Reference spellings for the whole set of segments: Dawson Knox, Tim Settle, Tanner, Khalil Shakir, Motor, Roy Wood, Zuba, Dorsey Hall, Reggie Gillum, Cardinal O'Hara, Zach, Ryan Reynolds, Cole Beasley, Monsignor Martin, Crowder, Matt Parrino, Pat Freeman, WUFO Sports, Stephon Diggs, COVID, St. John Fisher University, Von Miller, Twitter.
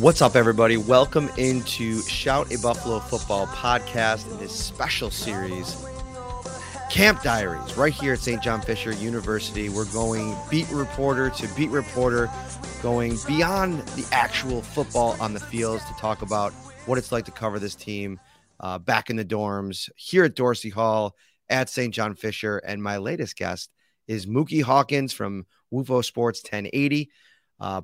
What's up, everybody? Welcome into Shout a Buffalo Football Podcast in this special series, Camp Diaries, right here at St. John Fisher University. We're going beat reporter to beat reporter, going beyond the actual football on the fields to talk about what it's like to cover this team back in the dorms here at Dorsey Hall at St. John Fisher. And my latest guest is Mookie Hawkins from WUFO Sports 1080.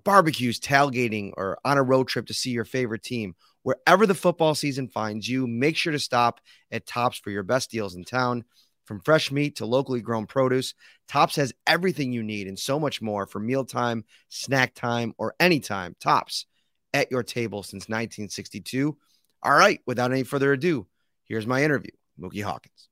Barbecues, tailgating, or on a road trip to see your favorite team. Wherever the football season finds you, make sure to stop at Tops for your best deals in town. From fresh meat to locally grown produce, Tops has everything you need and so much more for mealtime, snack time, or anytime. Tops, at your table since 1962. All right, without any further ado, here's my interview, Mookie Hawkins.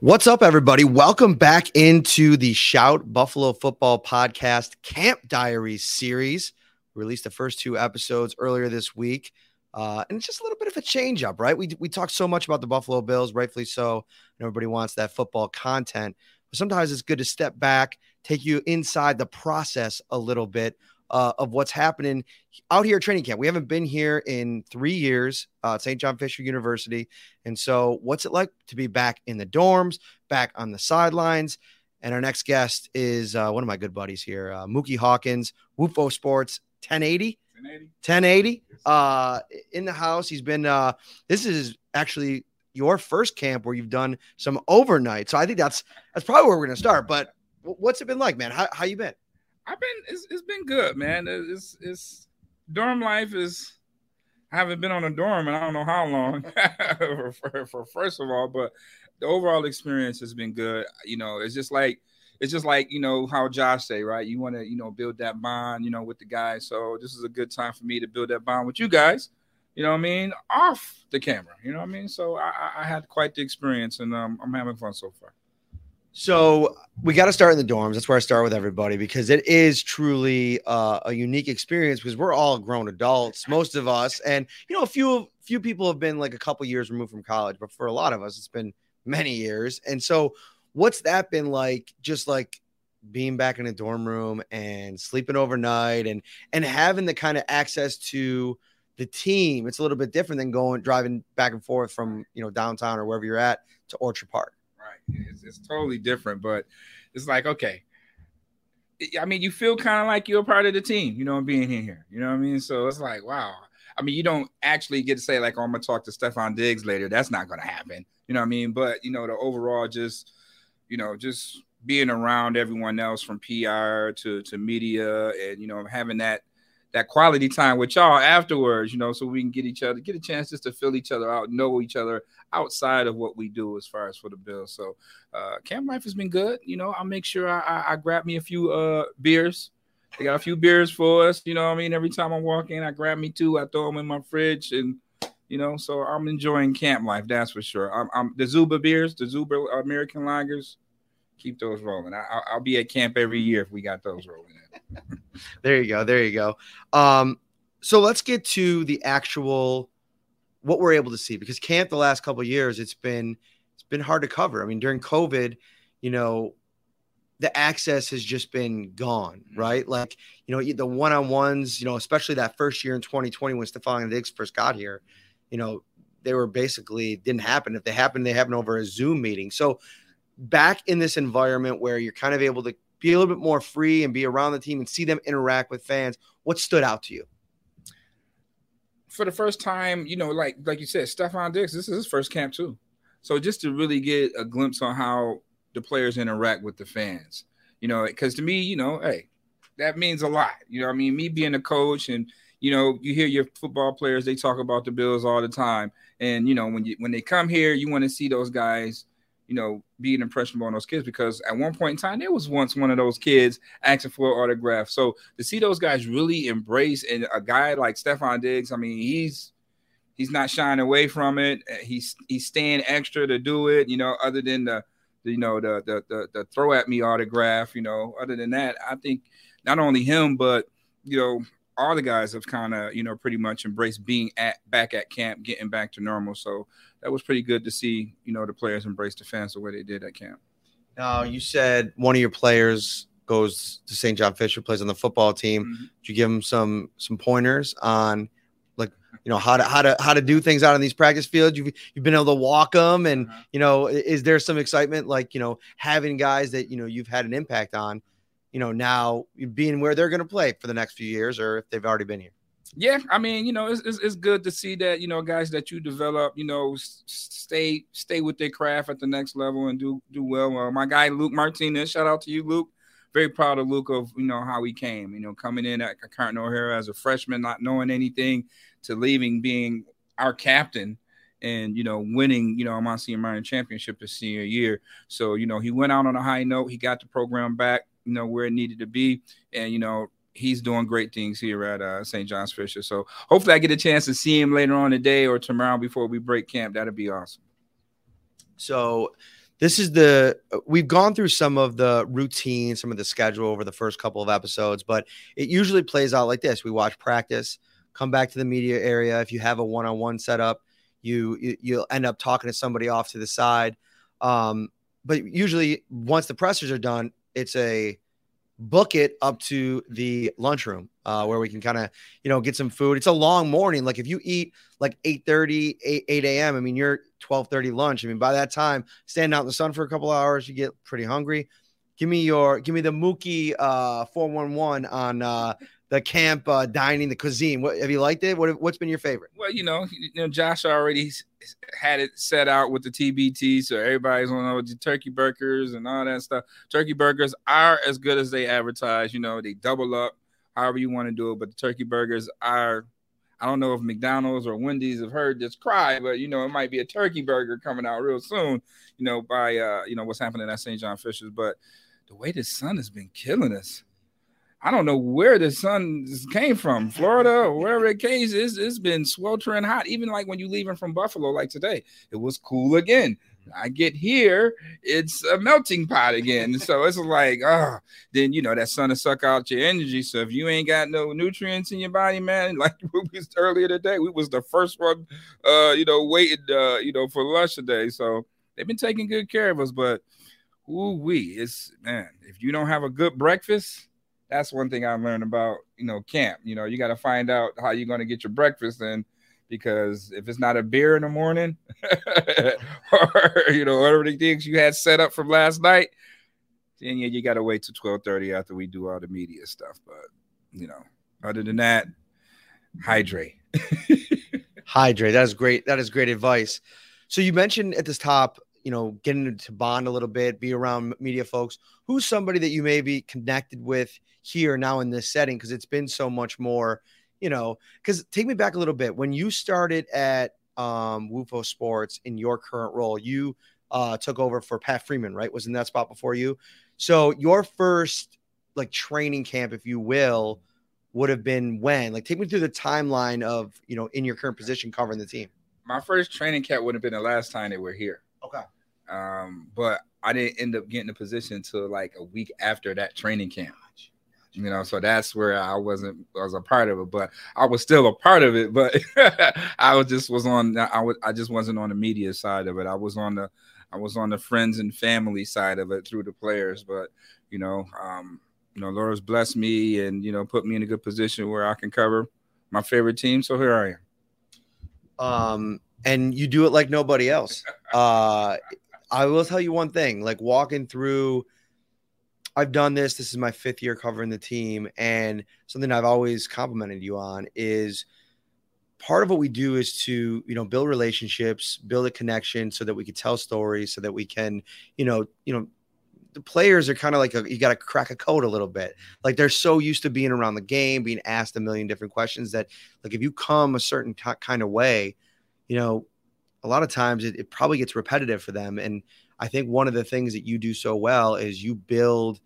What's up, everybody? Welcome back into the Shout Buffalo Football Podcast Camp Diaries series. We released the first two episodes earlier this week, and it's just a little bit of a change up, right? We talk so much about the Buffalo Bills, rightfully so, and everybody wants that football content. But sometimes it's good to step back, take you inside the process a little bit of what's happening out here at training camp. We haven't been here in 3 years at St. John Fisher University. And so what's it like to be back in the dorms, back on the sidelines? And our next guest is one of my good buddies here, Mookie Hawkins, WUFO Sports 1080. 1080. In the house. He's been, this is actually your first camp where you've done some overnight. So I think that's probably where we're going to start. But what's it been like, man? How you been? It's been good, man. It's dorm life is, I haven't been on a dorm and I don't know how long for first of all, but the overall experience has been good. You know, it's just like, you know, how Josh say, right? You want to, you know, build that bond, you know, with the guys. So this is a good time for me to build that bond with you guys. You know what I mean? Off the camera, you know what I mean? So I had quite the experience, and I'm having fun so far. So we got to start in the dorms. That's where I start with everybody, because it is truly a unique experience, because we're all grown adults, most of us. And, you know, a few people have been like a couple years removed from college, but for a lot of us, it's been many years. And so what's that been like, just like being back in a dorm room and sleeping overnight and having the kind of access to the team? It's a little bit different than driving back and forth from, you know, downtown or wherever you're at to Orchard Park. It's totally different, but it's like, okay, I mean, you feel kind of like you're a part of the team, you know, being in here, you know what I mean? So it's like, wow. I mean, you don't actually get to say like, oh, I'm going to talk to Stephon Diggs later. That's not going to happen. You know what I mean? But, you know, the overall just being around everyone else, from PR to media, and, you know, having that quality time with y'all afterwards, you know, so we can get a chance just to fill each other out, know each other outside of what we do as far as for the Bills. So camp life has been good. You know, I'll make sure I grab me a few beers. They got a few beers for us. You know what I mean? Every time I walk in, I grab me two. I throw them in my fridge, and, you know, so I'm enjoying camp life. That's for sure. I'm the Zuba beers, the Zuba American Lagers. Keep those rolling. I'll be at camp every year if we got those rolling in. There you go. There you go. So let's get to the actual what we're able to see, because camp the last couple of years, it's been hard to cover. I mean, during COVID, you know, the access has just been gone, right? Like, you know, the one-on-ones, you know, especially that first year in 2020 when Stephon Diggs first got here, you know, they were basically didn't happen. If they happened, they happened over a Zoom meeting. So back in this environment where you're kind of able to be a little bit more free and be around the team and see them interact with fans, what stood out to you? For the first time, you know, like you said, Stephon Diggs, this is his first camp too. So just to really get a glimpse on how the players interact with the fans, you know, because to me, you know, hey, that means a lot. You know what I mean? Me being a coach and, you know, you hear your football players, they talk about the Bills all the time. And, you know, when they come here, you want to see those guys, you know, being impressionable on those kids, because at one point in time, there was once one of those kids asking for an autograph. So to see those guys really embrace, and a guy like Stephon Diggs, I mean, he's not shying away from it. He's staying extra to do it, you know, other than the throw at me autograph, you know, other than that, I think not only him, but, you know, all the guys have kind of, you know, pretty much embraced being back at camp, getting back to normal. So that was pretty good to see, you know, the players embrace the fans the way they did at camp. Now, you said one of your players goes to St. John Fisher, plays on the football team. Mm-hmm. Did you give him some pointers on, like, you know, how to do things out on these practice fields? You've been able to walk them, and, you know, is there some excitement, like, you know, having guys that, you know, you've had an impact on, you know, now being where they're going to play for the next few years, or if they've already been here? Yeah, I mean, you know, it's good to see that, you know, guys that you develop, you know, stay with their craft at the next level and do well. My guy, Luke Martinez, shout out to you, Luke. Very proud of Luke of, you know, how he came, you know, coming in at Cardinal O'Hara as a freshman, not knowing anything, to leaving, being our captain, and, you know, winning, you know, a Monsignor Martin championship his senior year. So, you know, he went out on a high note. He got the program back, you know, where it needed to be. And, you know, he's doing great things here at St. John's Fisher. So hopefully I get a chance to see him later on today or tomorrow before we break camp. That'd be awesome. So this is we've gone through some of the routine, some of the schedule over the first couple of episodes, but it usually plays out like this. We watch practice, come back to the media area. If you have a one-on-one setup, you'll end up talking to somebody off to the side. But usually once the pressers are done, it's a book it up to the lunchroom where we can kind of, you know, get some food. It's a long morning. Like if you eat like 8:30, 8 a.m., I mean, you're 12:30 lunch. I mean, by that time, standing out in the sun for a couple hours, you get pretty hungry. Give me the Mookie 411 on the camp dining, the cuisine. What, have you liked it? What's been your favorite? Well, you know, Josh already had it set out with the TBT, so everybody's on all the turkey burgers and all that stuff. Turkey burgers are as good as they advertise. You know, they double up, however you want to do it. But the turkey burgers are, I don't know if McDonald's or Wendy's have heard this cry, but, you know, it might be a turkey burger coming out real soon, you know, by, you know, what's happening at St. John Fisher's. But the way the sun has been killing us, I don't know where the sun came from, Florida or wherever it came. It's been sweltering hot. Even like when you're leaving from Buffalo, like today, it was cool again. I get here, it's a melting pot again. So it's like, oh, then, you know, that sun will suck out your energy. So if you ain't got no nutrients in your body, man, like we was earlier today, we was the first one, you know, waiting, you know, for lunch today. So they've been taking good care of us. But ooh-wee, it's, man, if you don't have a good breakfast, that's one thing I've learned about, you know, camp. You know, you got to find out how you're going to get your breakfast in, because if it's not a beer in the morning or, you know, whatever the things you had set up from last night, then you got to wait till 12:30 after we do all the media stuff. But, you know, other than that, hydrate. Hydrate. That is great. That is great advice. So you mentioned at this top, you know, getting to bond a little bit, be around media folks. Who's somebody that you may be connected with here now in this setting? Because it's been so much more, you know, because take me back a little bit. When you started at WUFO Sports in your current role, you took over for Pat Freeman, right? Was in that spot before you. So your first, like, training camp, if you will, would have been when? Like, take me through the timeline of, you know, in your current position covering the team. My first training camp would have been the last time they were here. Okay. But I didn't end up getting a position until like a week after that training camp. You know, so that's where I was a part of it, but I was still a part of it. But I just wasn't on the media side of it. I was on the friends and family side of it through the players. But you know, Laura's blessed me and put me in a good position where I can cover my favorite team. So here I am. And you do it like nobody else. I will tell you one thing, like walking through, I've done this. This is my fifth year covering the team. And something I've always complimented you on is part of what we do is to, build relationships, build a connection so that we can tell stories, so that we can, the players are kind of like, you got to crack a code a little bit. Like they're so used to being around the game, being asked a million different questions that like, if you come a certain kind of way, a lot of times it probably gets repetitive for them. And I think one of the things that you do so well is you build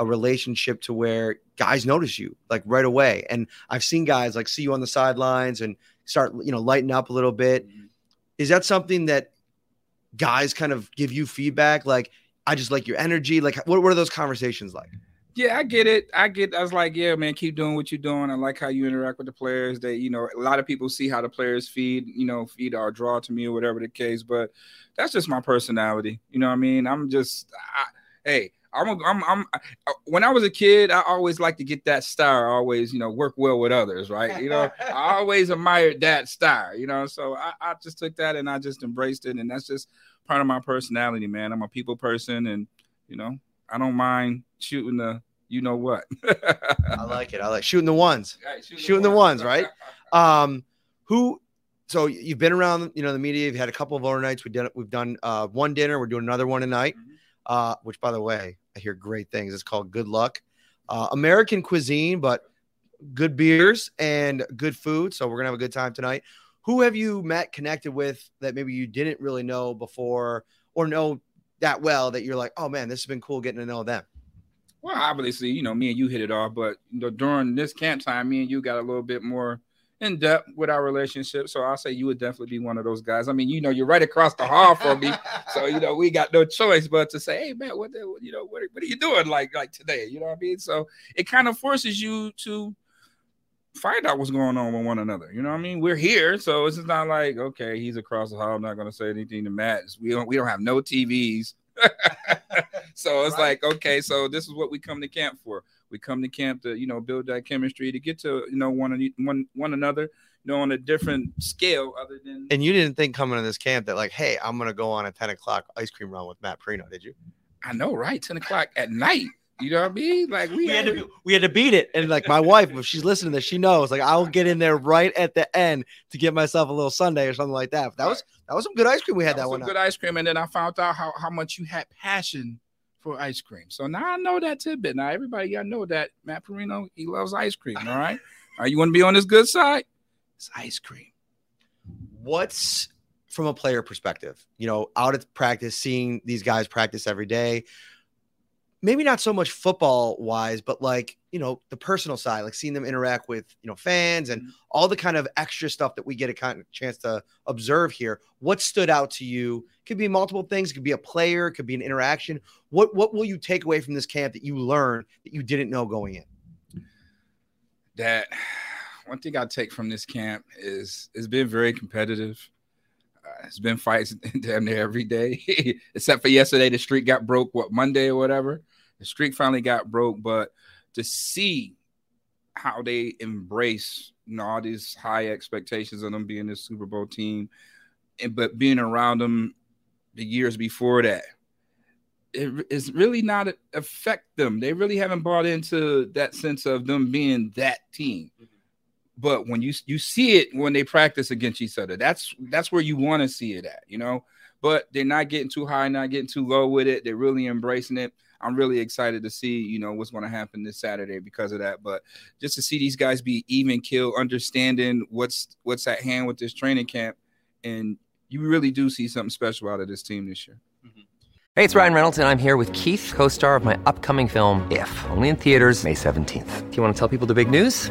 a relationship to where guys notice you like right away. And I've seen guys like see you on the sidelines and start, lighten up a little bit. Mm-hmm. Is that something that guys kind of give you feedback? Like, I just like your energy. Like what are those conversations like? Yeah, I get it. I was like, yeah, man, keep doing what you're doing. I like how you interact with the players. They, a lot of people see how the players feed, feed or draw to me or whatever the case. But that's just my personality. You know what I mean? When I was a kid, I always liked to get that star. I always, work well with others, right? I always admired that star, So I just took that and I just embraced it. And that's just part of my personality, man. I'm a people person and, I don't mind shooting the what. I like it. I like shooting the ones. Yeah, shooting the ones, right? So you've been around, the media. You've had a couple of overnights. We've done one dinner. We're doing another one tonight, which, by the way, I hear great things. It's called Good Luck. American cuisine, but good beers and good food. So we're going to have a good time tonight. Who have you met, connected with that maybe you didn't really know before or know that well that you're like, oh, man, this has been cool getting to know them? Well, obviously, me and you hit it off, but during this camp time, me and you got a little bit more in depth with our relationship. So I'll say you would definitely be one of those guys. I mean, you're right across the hall from me. So, we got no choice but to say, hey, man, what are you doing like today? You know what I mean? So it kind of forces you to find out what's going on with one another. You know what I mean? We're here. So it's just not like, okay, he's across the hall. I'm not going to say anything to Matt. We don't have no TVs. So it's right. Like, okay, so this is what we come to camp for. We come to camp to, build that chemistry, to get to, one another, on a different scale other than. And you didn't think coming to this camp that like, hey, I'm going to go on a 10 o'clock ice cream run with Matt Parrino, did you? I know, right? 10 o'clock at night. You know what I mean? Like we had to beat it. And like my wife, if she's listening to this, she knows like I'll get in there right at the end to get myself a little sundae or something like that. But that was some good ice cream. We had that one. Good ice cream. And then I found out how much you had passion for ice cream. So now I know that tidbit. Now everybody y'all know that Matt Parrino, he loves ice cream. All right. All right, you want to be on his good side? It's ice cream. What's from a player perspective, out at practice, seeing these guys practice every day. Maybe not so much football wise, but like, the personal side, like seeing them interact with, fans and all the kind of extra stuff that we get a kind of chance to observe here. What stood out to you? Could be multiple things. It could be a player. It could be an interaction. What will you take away from this camp that you learned that you didn't know going in? That one thing I take from this camp is it's been very competitive. It's been fights down there every day, except for yesterday. The streak got broke, Monday or whatever. The streak finally got broke, but to see how they embrace, all these high expectations of them being this Super Bowl team, but being around them the years before that, it's really not affect them. They really haven't bought into that sense of them being that team. But when you see it when they practice against each other, that's where you want to see it at, But they're not getting too high, not getting too low with it. They're really embracing it. I'm really excited to see, what's going to happen this Saturday because of that. But just to see these guys be even keel, understanding what's at hand with this training camp, and you really do see something special out of this team this year. Mm-hmm. Hey, it's Ryan Reynolds, and I'm here with Keith, co-star of my upcoming film, If, only in theaters May 17th. Do you want to tell people the big news?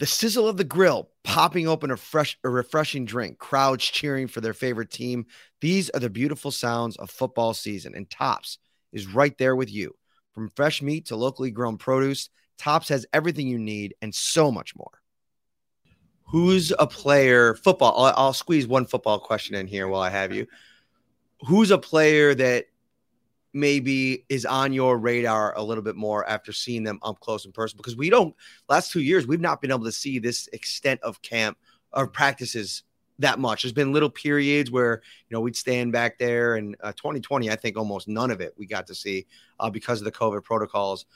The sizzle of the grill, popping open a refreshing drink, crowds cheering for their favorite team. These are the beautiful sounds of football season, and Tops is right there with you. From fresh meat to locally grown produce, Tops has everything you need and so much more. Who's a player? Football. I'll squeeze one football question in here while I have you. Who's a player that maybe is on your radar a little bit more after seeing them up close in person? Because we don't, last 2 years, we've not been able to see this extent of camp or practices that much. There's been little periods where, you know, we'd stand back there, and 2020, I think almost none of it we got to see because of the COVID protocols.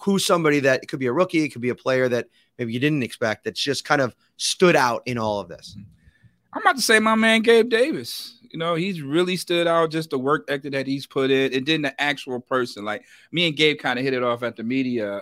Who's somebody that, it could be a rookie, it could be a player that maybe you didn't expect, that's just kind of stood out in all of this? I'm about to say my man Gabe Davis. You know, he's really stood out, just the work ethic that he's put in, and then the actual person. Like, me and Gabe kind of hit it off at the media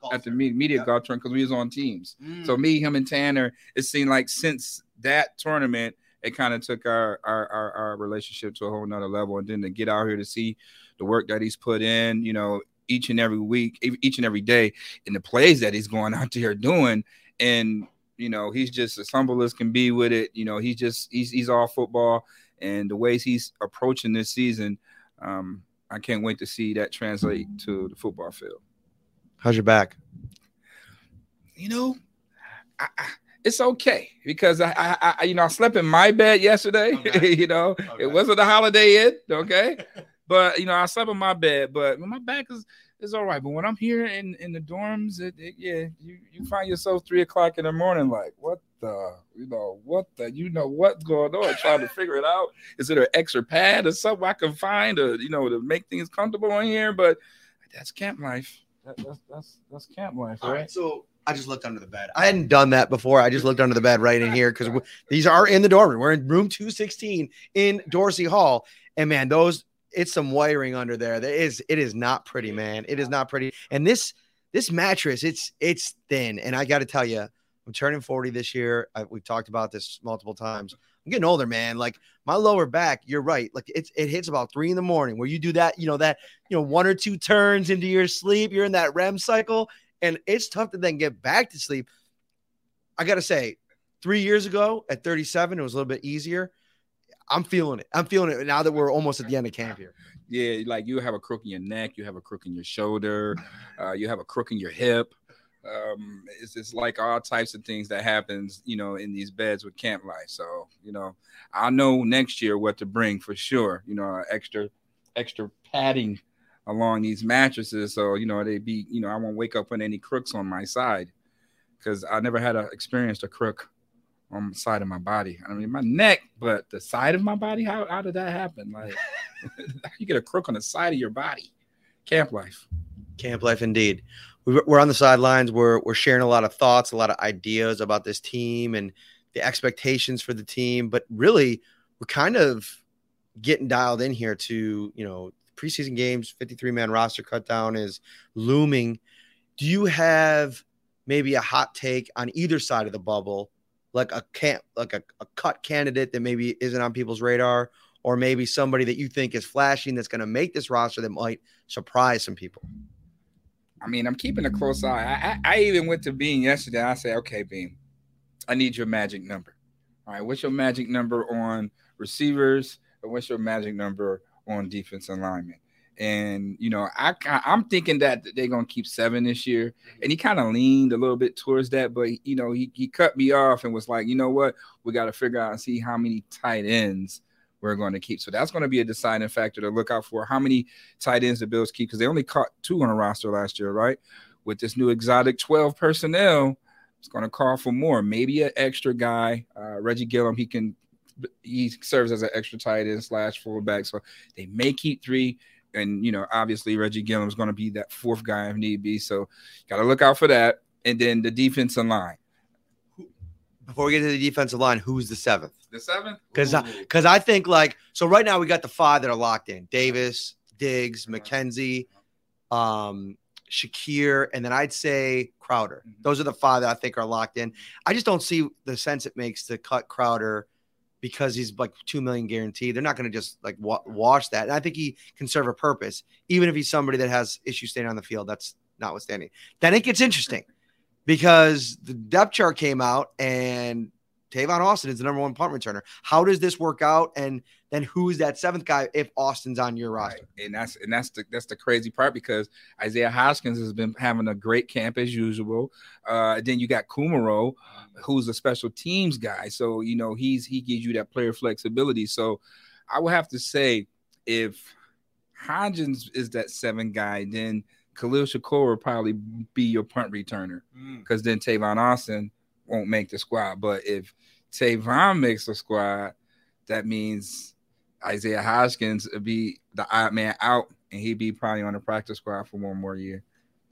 golf tournament, because we was on teams. So me, him, and Tanner, it seemed like since that tournament, it kind of took our relationship to a whole nother level. And then to get out here to see the work that he's put in, you know, each and every week, each and every day, and the plays that he's going out there doing, and you know, he's just as humble as can be with it. You know, he's just he's all football. And the ways he's approaching this season, I can't wait to see that translate to the football field. How's your back? You know, it's okay, because I slept in my bed yesterday. Okay. You know, okay. It wasn't a Holiday Inn, okay? But, you know, I slept in my bed. But my back is all right. But when I'm here in the dorms, you find yourself 3 o'clock in the morning like, what's going on? Trying to figure it out. Is it an extra pad or something I can find, or, you know, to make things comfortable in here? But that's camp life. That's camp life, right? All right, so I just looked under the bed. I hadn't done that before. I just looked under the bed right in here, because these are in the dorm room. We're in room 216 in Dorsey Hall. And, man, it's some wiring under there. It is not pretty, man. It is not pretty. And this mattress, it's thin. And I got to tell you, I'm turning 40 this year. We've talked about this multiple times. I'm getting older, man. Like, my lower back, you're right. Like, it hits about 3 in the morning, where you do that, you know, one or two turns into your sleep. You're in that REM cycle, and it's tough to then get back to sleep. I got to say, 3 years ago at 37, it was a little bit easier. I'm feeling it now that we're almost at the end of camp here. Yeah, like, you have a crook in your neck. You have a crook in your shoulder. You have a crook in your hip. It's like all types of things that happens, you know, in these beds with camp life. So, you know, I know next year what to bring for sure. You know, extra padding along these mattresses. So, you know, I won't wake up with any crooks on my side, because I never had experienced a crook on the side of my body. I mean, my neck, but the side of my body, how did that happen? Like, you get a crook on the side of your body. Camp life. Camp life indeed. We're on the sidelines. We're sharing a lot of thoughts, a lot of ideas about this team and the expectations for the team. But really, we're kind of getting dialed in here to, you know, preseason games. 53-man roster cut down is looming. Do you have maybe a hot take on either side of the bubble, like a cut candidate that maybe isn't on people's radar, or maybe somebody that you think is flashing that's going to make this roster that might surprise some people? I mean, I'm keeping a close eye. I even went to Bean yesterday. I said, okay, Bean, I need your magic number. All right, what's your magic number on receivers, and what's your magic number on defense alignment? And, you know, I'm thinking that they're going to keep 7 this year. And he kind of leaned a little bit towards that. But, you know, he cut me off and was like, you know what, we got to figure out and see how many tight ends we're going to keep. So that's going to be a deciding factor to look out for, how many tight ends the Bills keep, because they only caught 2 on a roster last year, right? With this new exotic 12 personnel, it's going to call for more, maybe an extra guy. Reggie Gillum, he serves as an extra tight end / fullback. So they may keep 3. And, you know, obviously Reggie Gillum is going to be that 4th guy if need be. So got to look out for that. And then the defensive line. before we get to the defensive line, who's the seventh? The seventh? Because I think, like, so right now we got the five that are locked in. Davis, Diggs, McKenzie, Shakir, and then I'd say Crowder. Those are the five that I think are locked in. I just don't see the sense it makes to cut Crowder because he's like $2 million guaranteed. They're not going to just like wash that. And I think he can serve a purpose, even if he's somebody that has issues staying on the field. That's notwithstanding. Then it gets interesting because the depth chart came out and Tavon Austin is the number one punt returner. How does this work out? And then who is that seventh guy if Austin's on your roster? Right. And that's the crazy part, because Isaiah Hoskins has been having a great camp as usual. Then you got Kumaro, who's a special teams guy. So, you know, he gives you that player flexibility. So I would have to say if Hodgins is that seventh guy, then Khalil Shakir will probably be your punt returner, because then Tavon Austin won't make the squad. But if Tavon makes the squad, that means Isaiah Hoskins would be the odd man out, and he'd be probably on the practice squad for one more year.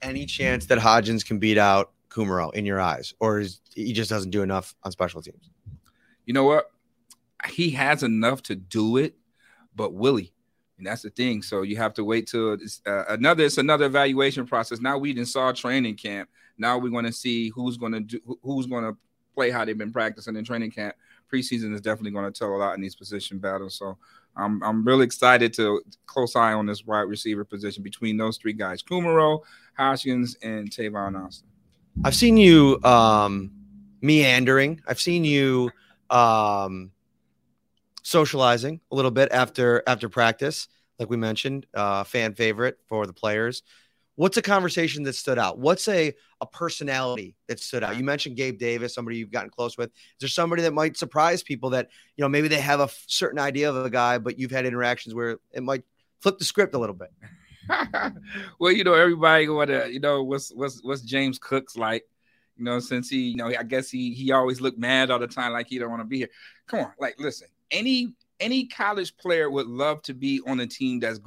Any chance that Hodgins can beat out Kumaro in your eyes, or is he just doesn't do enough on special teams? You know what? He has enough to do it, but will he? And that's the thing. So you have to wait till it's another evaluation process. Now we didn't saw training camp. Now we're going to see who's going to play how they've been practicing in training camp. Preseason is definitely going to tell a lot in these position battles. So I'm really excited to close eye on this wide receiver position between those three guys: Kumaro, Hoskins, and Tavon Austin. I've seen you meandering. I've seen you socializing a little bit after practice, like we mentioned, fan favorite for the players. What's a conversation that stood out? What's a personality that stood out? You mentioned Gabe Davis, somebody you've gotten close with. Is there somebody that might surprise people that, you know, maybe they have a certain idea of a guy, but you've had interactions where it might flip the script a little bit? Well, you know, everybody want to, you know, what's James Cook's like? You know, since he, you know, I guess he always looked mad all the time, like he don't want to be here. Come on, like, listen. Any college player would love to be on a team that's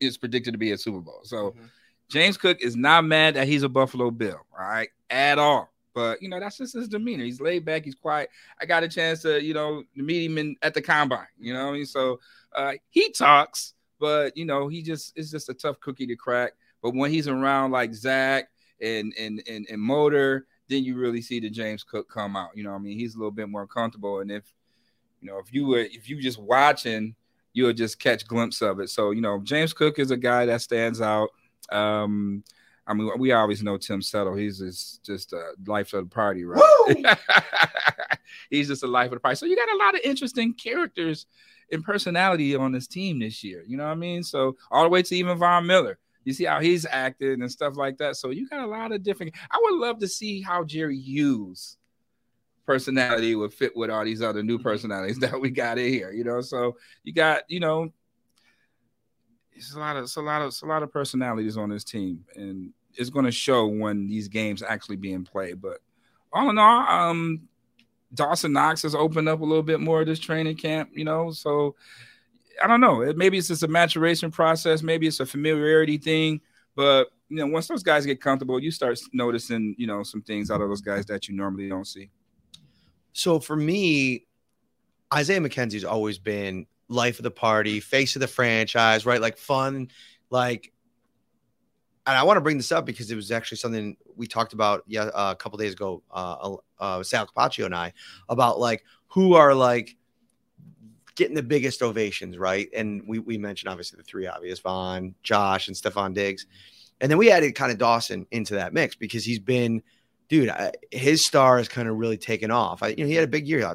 is predicted to be a Super Bowl. So James Cook is not mad that he's a Buffalo Bill, all right, at all. But, you know, that's just his demeanor. He's laid back. He's quiet. I got a chance to, you know, meet him at the combine, you know. And so he talks, but, you know, it's just a tough cookie to crack. But when he's around like Zach and Motor, then you really see the James Cook come out. You know what I mean? He's a little bit more comfortable. And if you just watching, you'll just catch glimpses of it. So, you know, James Cook is a guy that stands out. I mean, we always know Tim Settle. He's just a life of the party, right? Woo! He's just a life of the party. So you got a lot of interesting characters and personality on this team this year. You know what I mean? So all the way to even Von Miller. You see how he's acted and stuff like that. So you got a lot of different – I would love to see how Jerry Hughes personality would fit with all these other new personalities that we got in here, you know. So you got, you know, it's a lot of personalities on this team, and it's going to show when these games actually being played. But all in all, Dawson Knox has opened up a little bit more of this training camp, you know. So I don't know. Maybe it's just a maturation process. Maybe it's a familiarity thing. But you know, once those guys get comfortable, you start noticing, you know, some things out of those guys that you normally don't see. So for me, Isaiah McKenzie's always been life of the party, face of the franchise, right? Like fun, like, and I want to bring this up because it was actually something we talked about a couple days ago, Sal Capaccio and I, about like who are like getting the biggest ovations, right? And we mentioned obviously the three obvious, Von, Josh, and Stephon Diggs. And then we added kind of Dawson into that mix because he's been – dude, his star has kind of really taken off. You know, he had a big year.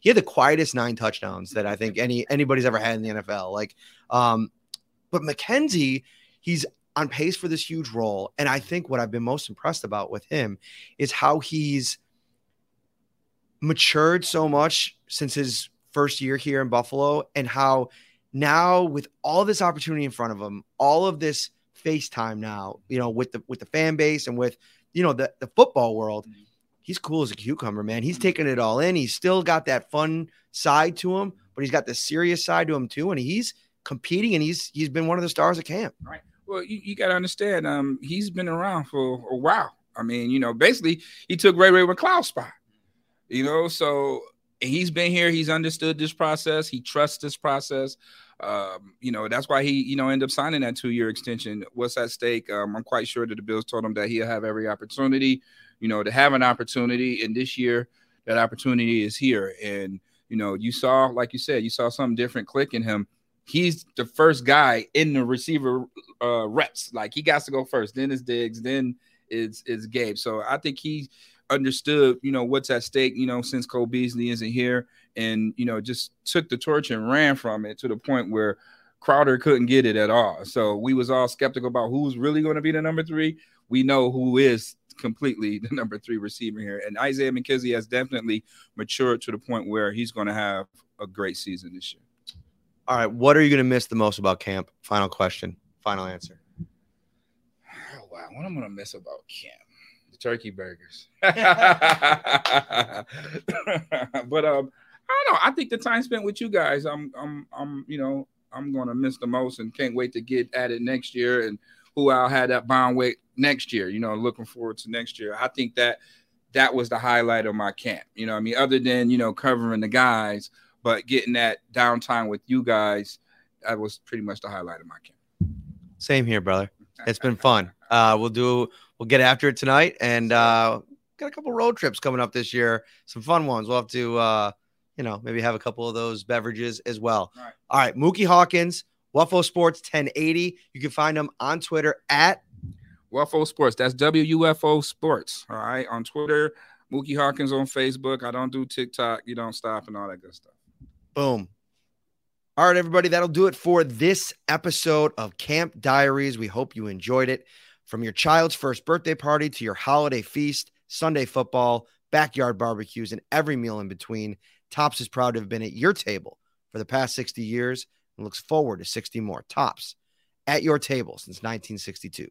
He had the quietest 9 touchdowns that I think anybody's ever had in the NFL. Like, but McKenzie, he's on pace for this huge role. And I think what I've been most impressed about with him is how he's matured so much since his first year here in Buffalo, and how now with all this opportunity in front of him, all of this FaceTime now, you know, with the fan base and with, you know, the football world, he's cool as a cucumber, man. He's taking it all in. He's still got that fun side to him, but he's got the serious side to him too. And he's competing, and he's been one of the stars of camp. Right. Well, you got to understand, he's been around for a while. I mean, you know, basically he took Ray Ray McLeod's spot. You know, so he's been here. He's understood this process. He trusts this process. You know, that's why he, you know, ended up signing that 2-year extension. What's at stake? I'm quite sure that the Bills told him that he'll have every opportunity, you know, to have an opportunity. And this year, that opportunity is here. And, you know, you saw, like you said, you saw something different click in him. He's the first guy in the receiver reps. Like, he got to go first. Then it's Diggs. Then it's Gabe. So I think he understood, you know, what's at stake, you know, since Cole Beasley isn't here, and, you know, just took the torch and ran from it to the point where Crowder couldn't get it at all. So we was all skeptical about who's really going to be the number 3. We know who is completely the number 3 receiver here. And Isaiah McKenzie has definitely matured to the point where he's going to have a great season this year. All right, what are you going to miss the most about camp? Final question, final answer. Oh, wow, what am I going to miss about camp? The turkey burgers. But I don't know. I think the time spent with you guys, you know, I'm going to miss the most, and can't wait to get at it next year, and who I'll have that bond with next year. You know, looking forward to next year. I think that was the highlight of my camp. You know what I mean? Other than, you know, covering the guys. But getting that downtime with you guys, that was pretty much the highlight of my camp. Same here, brother. It's been fun. We'll get after it tonight, and got a couple road trips coming up this year. Some fun ones. We'll have to, you know, maybe have a couple of those beverages as well. All right. Mookie Hawkins, WUFO Sports 1080. You can find him on Twitter at WUFO Sports. That's WUFO Sports. All right, on Twitter. Mookie Hawkins on Facebook. I don't do TikTok. You don't stop and all that good stuff. Boom. All right, everybody, that'll do it for this episode of Camp Diaries. We hope you enjoyed it. From your child's first birthday party to your holiday feast, Sunday football, backyard barbecues, and every meal in between, Tops is proud to have been at your table for the past 60 years and looks forward to 60 more. Tops, at your table since 1962.